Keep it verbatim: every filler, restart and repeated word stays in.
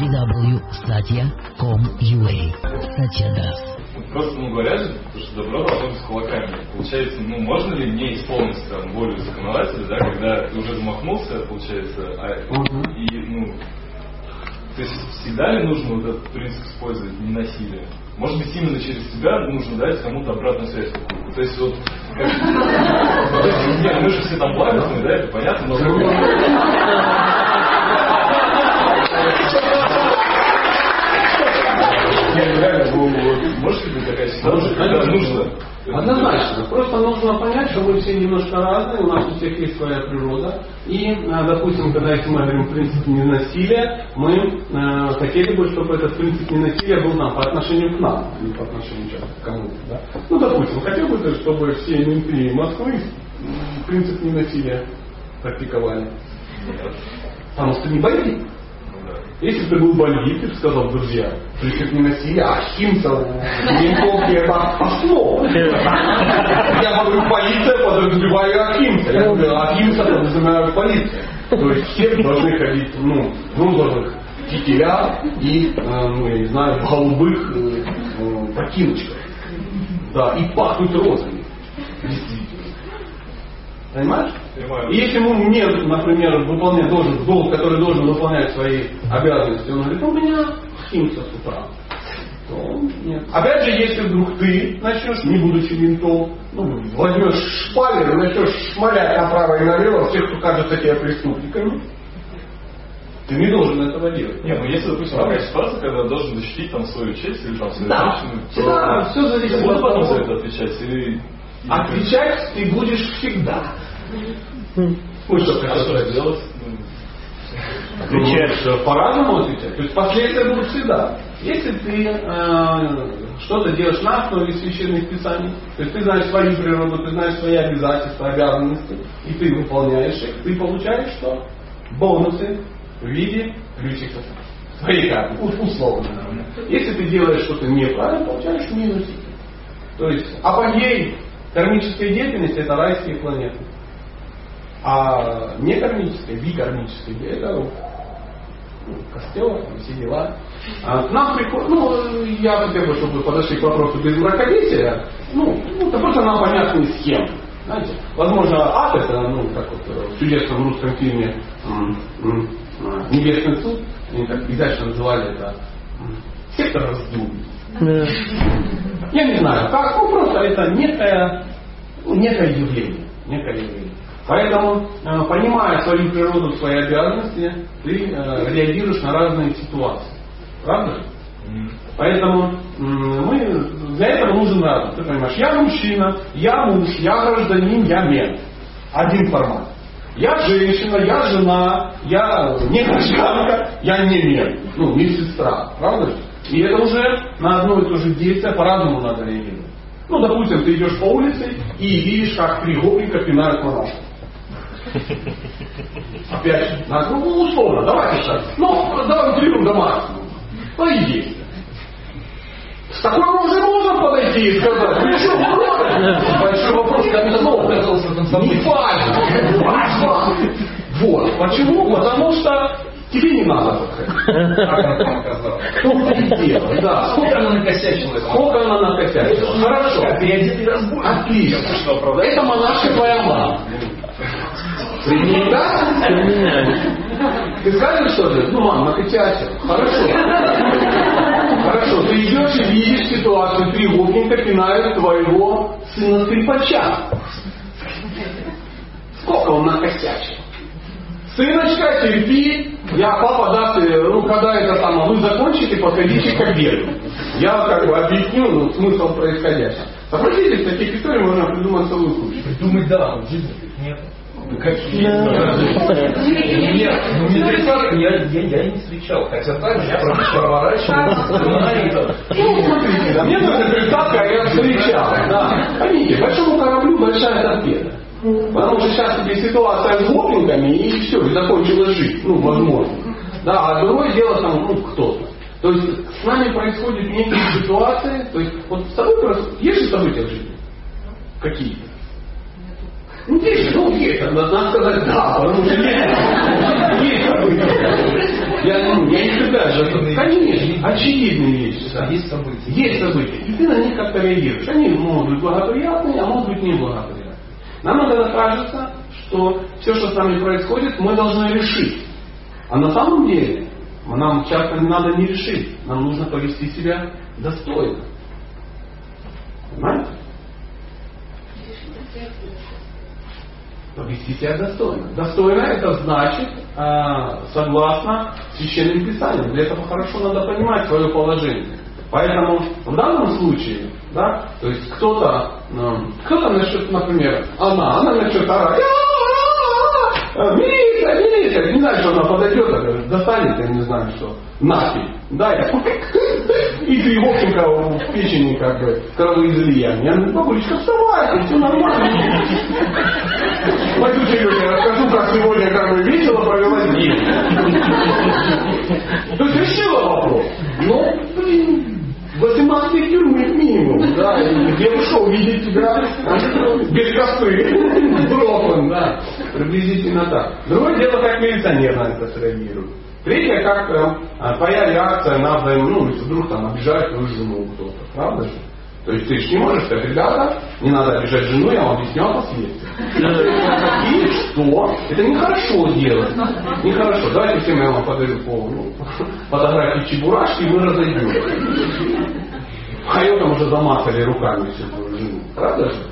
дабл ю дабл ю дабл ю точка сатья точка ком точка ю эй. Сатья. Просто, ну, говорят же, что добро работает с кулаками. Получается, ну, можно ли не исполнить там волю законодателя, да, когда ты уже замахнулся, получается, а, uh-huh. и, ну, то есть всегда ли нужно вот этот принцип использовать ненасилие? Может быть, именно через себя нужно дать кому-то обратную связь. То есть вот, как, мы же все там благостные, да, это понятно, но... Может ли быть такая ситуация, когда нужно? Однозначно. Просто нужно понять, что мы все немножко разные, у нас у всех есть своя природа. И, допустим, когда если мы говорим принцип ненасилия, мы э, хотели бы, чтобы этот принцип ненасилия был нам по отношению к нам, не по отношению к кому-то. Да? Ну, допустим, хотели бы, чтобы все менты Москвы принцип ненасилия практиковали. Потому что не болит. Если бы ты был бандит, ты бы сказал, друзья, принцип ненасилия, а химцев, Минков, это пошло. Я говорю, полиция, подразумеваю Ахимца. Я говорю, Ахимца подразумеваю полиция. То есть все должны ходить, ну, в должных кителя и, ну, я не знаю, голубых ботиночках. Да, и пахнут розами. Понимаешь? Понимаю. И если он мне, например, выполняет должен, долг, который должен выполнять свои обязанности, он говорит, у меня химца с утра. То нет. Опять же, если вдруг ты начнешь, не будучи ментом, ну, возьмешь шпалер и начнешь шмалять направо и налево всех, кто кажется тебе преступниками, ты не должен этого делать. Нет, ну если, допустим, такая ситуация, когда должен защитить там свою честь или там свою да. женщину, то да, все зависит от того, за это отвечать. Или... Отвечать ты будешь всегда. Ну что, а что делать? Отвечаешь по-разному отвечать. То есть последствия будут всегда. Если ты э, что-то делаешь на основе священных писаний, то есть ты знаешь свою природу, ты знаешь свои обязательства, обязанности, и ты выполняешь их, ты получаешь что? Бонусы в виде ключиков. Условно. Если ты делаешь что-то неправильно, получаешь минусы. То есть апогей кармической деятельности — это райские планеты. А не кармическая, бикармическая — это ну, костер, все дела. А нам приход... Ну, я хотел бы, чтобы вы подошли к вопросу без мракобесия. Ну, ну, это просто нам понятные схемы. Знаете? Возможно, ад — это, ну, как вот в чудесном русском фильме «Небесный суд», они так изящно называли это «Сектор раздумий». Я не знаю, как, ну просто это некое, ну, некое явление, некое явление. Поэтому, э, понимая свою природу, свои обязанности, ты э, реагируешь на разные ситуации. Правда? Mm. Поэтому э, мы, для этого нужен разум. Ты понимаешь, я мужчина, я муж, я гражданин, я мент. Один формат. Я женщина, я жена, я не гражданка, я не мент. Ну, не сестра. Правда? И это уже на одно и то же действие по-разному надо реагировать. Ну, допустим, ты идешь по улице и видишь, как три гопника пинают монашку. Опять же, ну, условно, давайте сейчас. Ну, давай утрирую до максимума. Ну и действие. С такой рожей можно подойти и сказать, ты что, урод? Большой вопрос, как давно оказался там собой. Не важно. Вот. Почему? Потому что... Тебе не надо. Да. Сколько она накосячила? Сколько она накосячила? Хорошо. Переодетый разбой. Отлично. Это монашка твоя мама. Ты не так? Ты скажешь, что ты? Ну, мама, накосячила. Хорошо. Хорошо. Ты идешь и видишь ситуацию. Три гопника пинают твоего сына-скрипача. Сколько он накосячил? Сыночка, терпи, я папа даст, ну когда это там, вы закончите, подходите к обеду. Я как бы объясню ну, смысл происходящего. Согласитесь, таких историй можно придумать целую кучу. Думать, да, нет. Какие? Нет, ну не тридцатых я не встречал. Хотя так же я проворачивал. Ну, смотрите, мне только тридцатка, а я встречал. Поймите, большому кораблю большая торпеда. Потому что сейчас тебе ситуация с гопниками и все, и закончилась жизнь. Ну, возможно. Да, а другое дело там, ну, кто-то. То есть с нами происходят некие ситуации. То есть вот с тобой просто есть же события в жизни? Какие? Ну ты шел ветер, надо сказать да, потому что ветер вытер. Я ну, я не догадываюсь. Конечно, очевидные вещи. Есть события. Есть события. И ты на них как-то реагируешь. Они могут быть благоприятные, а могут быть неблагоприятные. Нам иногда кажется, что все, что с нами происходит, мы должны решить. А на самом деле нам часто не надо не решить. Нам нужно повести себя достойно. Понимаете? Повести себя достойно. Достойно это значит, согласно Священным Писаниям. Для этого хорошо надо понимать свое положение. Поэтому в данном случае, да, то есть кто-то, кто-то насчет, например, она, она насчет орать, милиция, милиция, не знаю, что она подойдет, достанет, я не знаю, что, нафиг, да, я, и ты вовремя в печени, как бы, кровоизлияние. Я говорю, бабулечка, вставай, все нормально. Пойду тебе расскажу, как сегодня, как бы, весело провела день. То есть решила вопрос. Ну, блин, восемнадцать тюрьмы минимум, да, я ушел видеть тебя без косы, бропан, да, приблизительно так. Другое дело, как милиционер на это среагирует. Третье, как а, твоя реакция на взаим, ну, если вдруг там обижает твою жену кто-то, правда же? То есть ты же не можешь сказать, ребята, не надо обижать жену, я вам объясню о последствиях. И что? Это нехорошо делать. Нехорошо. Давайте всем я вам подарю по фотографии Чебурашки, и мы разойдем. А ее там уже замасали руками всю твою жену. Правда же?